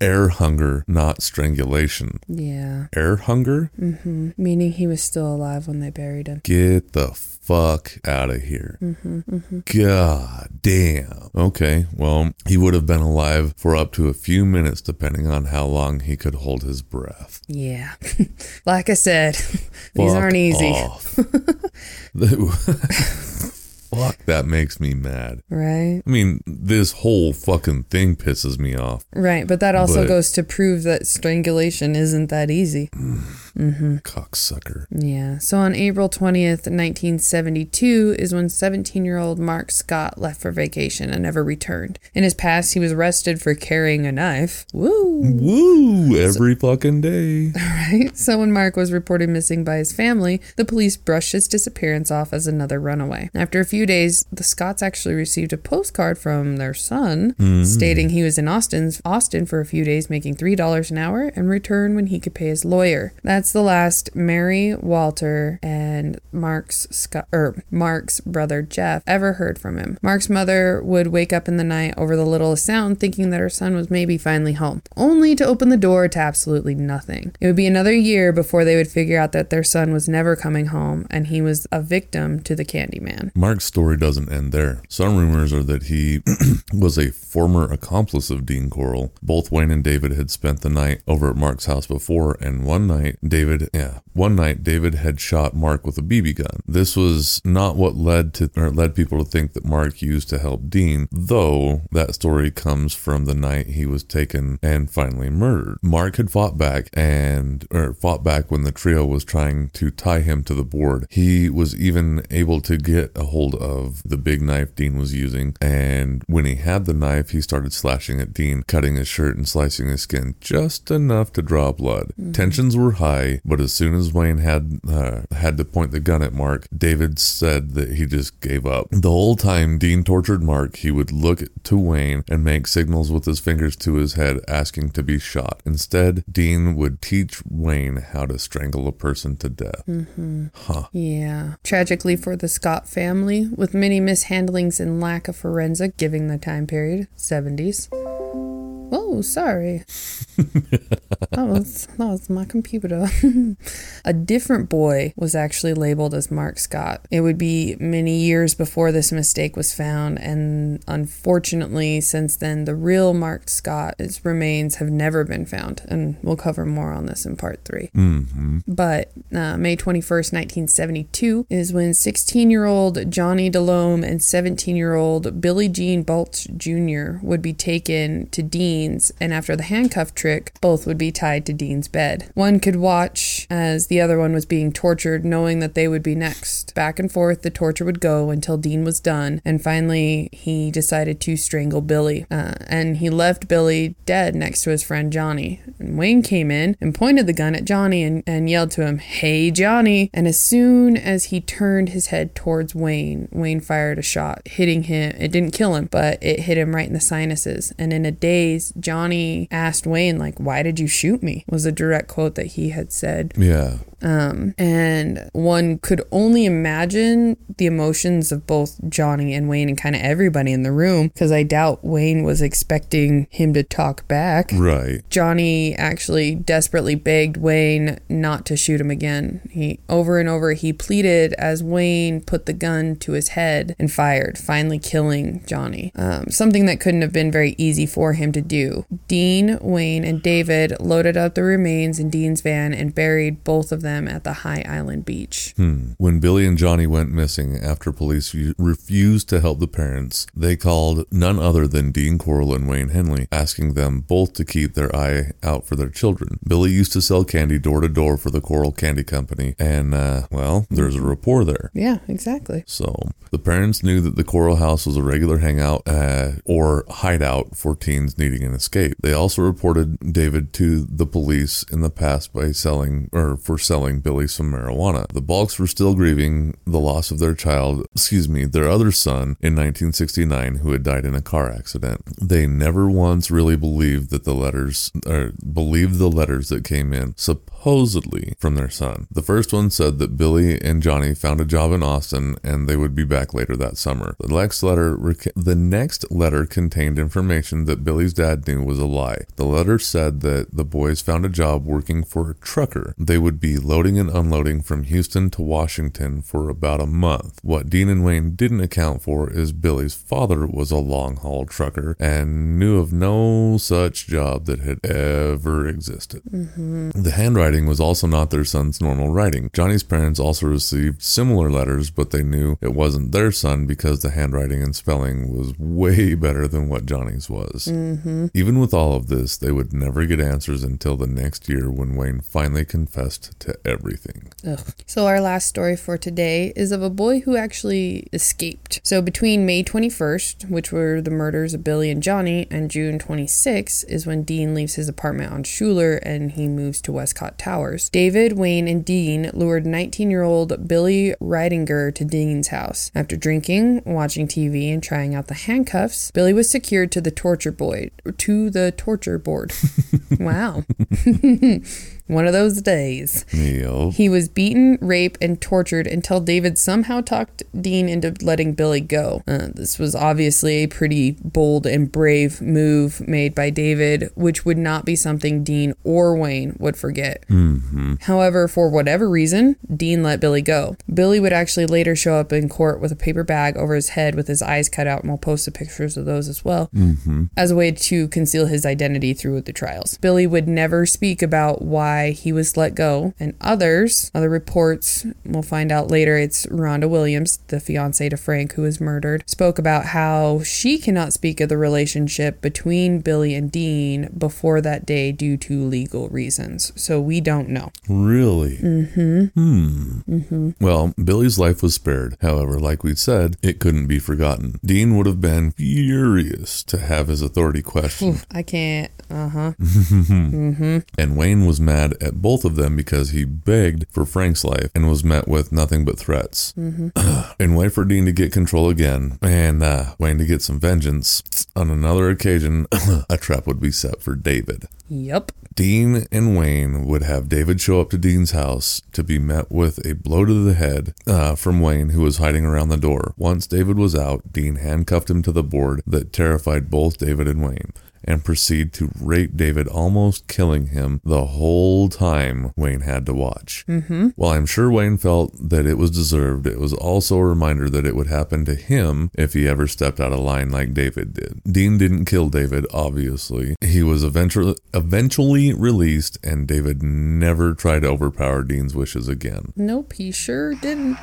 air hunger, not strangulation. Yeah. Air hunger? Mm-hmm. Meaning he was still alive when they buried him. Get the fuck. Fuck out of here. Mm-hmm, mm-hmm. God damn. Okay, well, he would have been alive for up to a few minutes depending on how long he could hold his breath. Yeah. Like I said, these aren't easy. Fuck, that makes me mad. Right? I mean, this whole fucking thing pisses me off. Right, but that also but, goes to prove that strangulation isn't that easy. Mm-hmm. Cocksucker. Yeah. So on April twentieth, nineteen seventy-two is when seventeen-year-old Mark Scott left for vacation and never returned. In his past, he was arrested for carrying a knife. Woo! Woo! Every so, fucking day. All right. So when Mark was reported missing by his family, the police brushed his disappearance off as another runaway. After a few days, the Scotts actually received a postcard from their son mm-hmm. stating he was in Austin's Austin for a few days making three dollars an hour and returned when he could pay his lawyer. That's the last Mary, Walter, and Mark's Scott, er, Mark's brother Jeff ever heard from him. Mark's mother would wake up in the night over the littlest sound thinking that her son was maybe finally home, only to open the door to absolutely nothing. It would be another year before they would figure out that their son was never coming home and he was a victim to the Candyman. Mark's story doesn't end there. Some rumors are that he was a former accomplice of Dean Corll. Both Wayne and David had spent the night over at Mark's house before, and one night David, yeah, one night David had shot Mark with a B B gun. This was not what led to or led people to think that Mark used to help Dean, though that story comes from the night he was taken and finally murdered. Mark had fought back and or fought back when the trio was trying to tie him to the board. He was even able to get a hold of the big knife Dean was using, and when he had the knife, he started slashing at Dean, cutting his shirt and slicing his skin just enough to draw blood. Mm-hmm. Tensions were high, but as soon as Wayne had uh, had to point the gun at Mark, David said that he just gave up. The whole time Dean tortured Mark, he would look to Wayne and make signals with his fingers to his head, asking to be shot. Instead, Dean would teach Wayne how to strangle a person to death. Mm-hmm. Huh. Yeah. Tragically for the Scott family, with many mishandlings and lack of forensic, giving the time period, seventies. Oh, sorry. That was, that was my computer. A different boy was actually labeled as Mark Scott. It would be many years before this mistake was found, and unfortunately, since then, the real Mark Scott's remains have never been found, and we'll cover more on this in part three. Mm-hmm. But uh, May twenty-first, nineteen seventy-two is when sixteen-year-old Johnny DeLome and seventeen-year-old Billy Jean Balch Junior would be taken to Dean's, and after the handcuff trick, both would be tied to Dean's bed. One could watch as the other one was being tortured, knowing that they would be next. Back and forth, the torture would go until Dean was done, and finally he decided to strangle Billy, uh, and he left Billy dead next to his friend Johnny. And Wayne came in and pointed the gun at Johnny and, and yelled to him, "Hey, Johnny!" And as soon as he turned his head towards Wayne, Wayne fired a shot, hitting him. It didn't kill him, but it hit him right in the sinuses, and in a daze, Johnny asked Wayne, like, "Why did you shoot me?" was a direct quote that he had said. Yeah. Um, and one could only imagine the emotions of both Johnny and Wayne and kind of everybody in the room, because I doubt Wayne was expecting him to talk back. Right. Johnny actually desperately begged Wayne not to shoot him again. He over and over he pleaded as Wayne put the gun to his head and fired, finally killing Johnny. Um, something that couldn't have been very easy for him to do. Dean, Wayne, and David loaded up the remains in Dean's van and buried both of them them at the High Island Beach. Hmm. When Billy and Johnny went missing after police refused to help the parents, they called none other than Dean Corll and Wayne Henley, asking them both to keep their eye out for their children. Billy used to sell candy door to door for the Corll Candy Company, and, uh, well, there's a rapport there. Yeah, exactly. So, the parents knew that the Corll house was a regular hangout uh, or hideout for teens needing an escape. They also reported David to the police in the past by selling, or for selling Selling Billy some marijuana. The Balchs were still grieving the loss of their child, excuse me, their other son in nineteen sixty-nine, who had died in a car accident. They never once really believed that the letters, or believed the letters that came in supposedly from their son. The first one said that Billy and Johnny found a job in Austin and they would be back later that summer. The next letter, rec- the next letter contained information that Billy's dad knew was a lie. The letter said that the boys found a job working for a trucker. They would be loading and unloading from Houston to Washington for about a month. What Dean and Wayne didn't account for is Billy's father was a long-haul trucker and knew of no such job that had ever existed. Mm-hmm. The handwriting was also not their son's normal writing. Johnny's parents also received similar letters, but they knew it wasn't their son because the handwriting and spelling was way better than what Johnny's was. Mm-hmm. Even with all of this, they would never get answers until the next year when Wayne finally confessed to everything. Ugh. So our last story for today is of a boy who actually escaped. So between May twenty-first, which were the murders of Billy and Johnny, and June twenty-sixth is when Dean leaves his apartment on Schuler and he moves to Westcott Towers. David, Wayne, and Dean lured nineteen-year-old Billy Ridinger to Dean's house. After drinking, watching T V, and trying out the handcuffs, Billy was secured to the torture board. To the torture board. Wow. One of those days. Yep. He was beaten, raped, and tortured until David somehow talked Dean into letting Billy go. Uh, this was obviously a pretty bold and brave move made by David, which would not be something Dean or Wayne would forget. Mm-hmm. However, for whatever reason, Dean let Billy go. Billy would actually later show up in court with a paper bag over his head with his eyes cut out, and we'll post the pictures of those as well, mm-hmm. as a way to conceal his identity through the trials. Billy would never speak about why he was let go, and others, other reports, we'll find out later, it's Rhonda Williams, the fiancée to Frank who was murdered, spoke about how she cannot speak of the relationship between Billy and Dean before that day due to legal reasons. So we don't know. Really? Mm-hmm. Hmm. Mm-hmm. Well, Billy's life was spared. However, like we said, it couldn't be forgotten. Dean would have been furious to have his authority questioned. Oof, I can't. Uh-huh. Mm-hmm. And Wayne was mad at both of them because he begged for Frank's life and was met with nothing but threats. Mm-hmm. And wait for Dean to get control again and uh, Wayne to get some vengeance. On another occasion, a trap would be set for David. Yep. Dean and Wayne would have David show up to Dean's house to be met with a blow to the head uh, from Wayne, who was hiding around the door. Once David was out, Dean handcuffed him to the board that terrified both David and Wayne. and proceed to rape David, almost killing him the whole time Wayne had to watch. Mm-hmm. While I'm sure Wayne felt that it was deserved, it was also a reminder that it would happen to him if he ever stepped out of line like David did. Dean didn't kill David, obviously. He was eventually, eventually released, and David never tried to overpower Dean's wishes again. Nope, he sure didn't.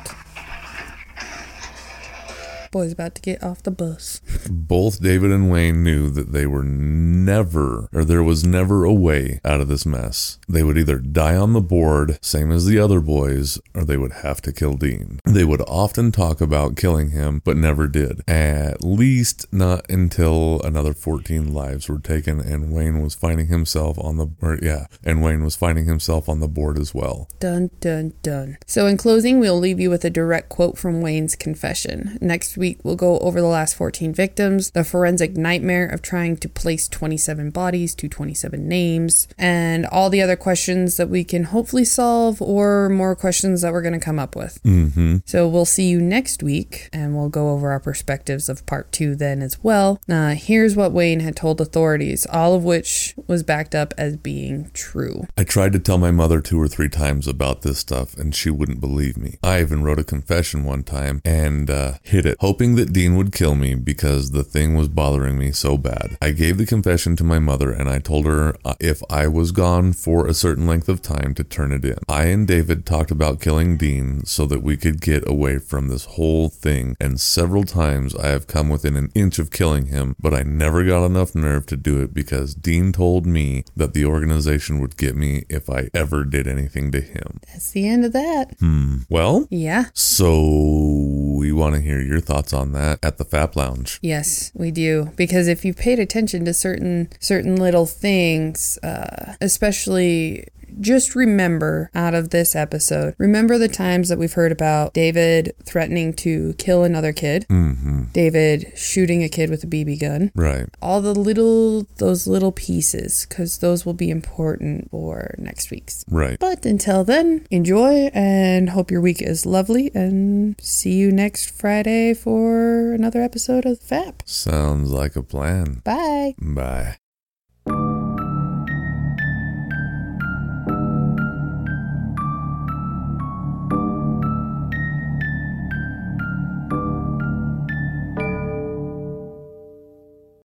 Boy's about to get off the bus. Both David and Wayne knew that they were never, or there was never a way out of this mess. They would either die on the board, same as the other boys, or they would have to kill Dean. They would often talk about killing him, but never did. At least not until another fourteen lives were taken, and Wayne was finding himself on the, or yeah, and Wayne was finding himself on the board as well. Dun, dun, dun. So in closing, we'll leave you with a direct quote from Wayne's confession. Next week, we'll go over the last fourteen victims, the forensic nightmare of trying to place twenty-seven bodies to twenty-seven names, and all the other questions that we can hopefully solve, or more questions that we're going to come up with. Mm-hmm. So we'll see you next week, and we'll go over our perspectives of part two then as well. Uh, here's what Wayne had told authorities, all of which was backed up as being true. I tried to tell my mother two or three times about this stuff, and she wouldn't believe me. I even wrote a confession one time and uh, hid it, hoping that Dean would kill me because the thing was bothering me so bad. I gave the confession to my mother, and I told her if I was gone for a certain length of time to turn it in. I and David talked about killing Dean so that we could get away from this whole thing, and several times I have come within an inch of killing him, but I never got enough nerve to do it because Dean told me that the organization would get me if I ever did anything to him. That's the end of that. Hmm. Well? Yeah. So we want to hear your thoughts on that at the Fap Lounge. Yes, we do. Because if you paid attention to certain certain little things, uh, especially... just remember out of this episode, remember the times that we've heard about David threatening to kill another kid, mm-hmm. David shooting a kid with a B B gun, right? All the little, those little pieces, because those will be important for next week's. Right. But until then, enjoy and hope your week is lovely, and see you next Friday for another episode of Fap. Sounds like a plan. Bye. Bye.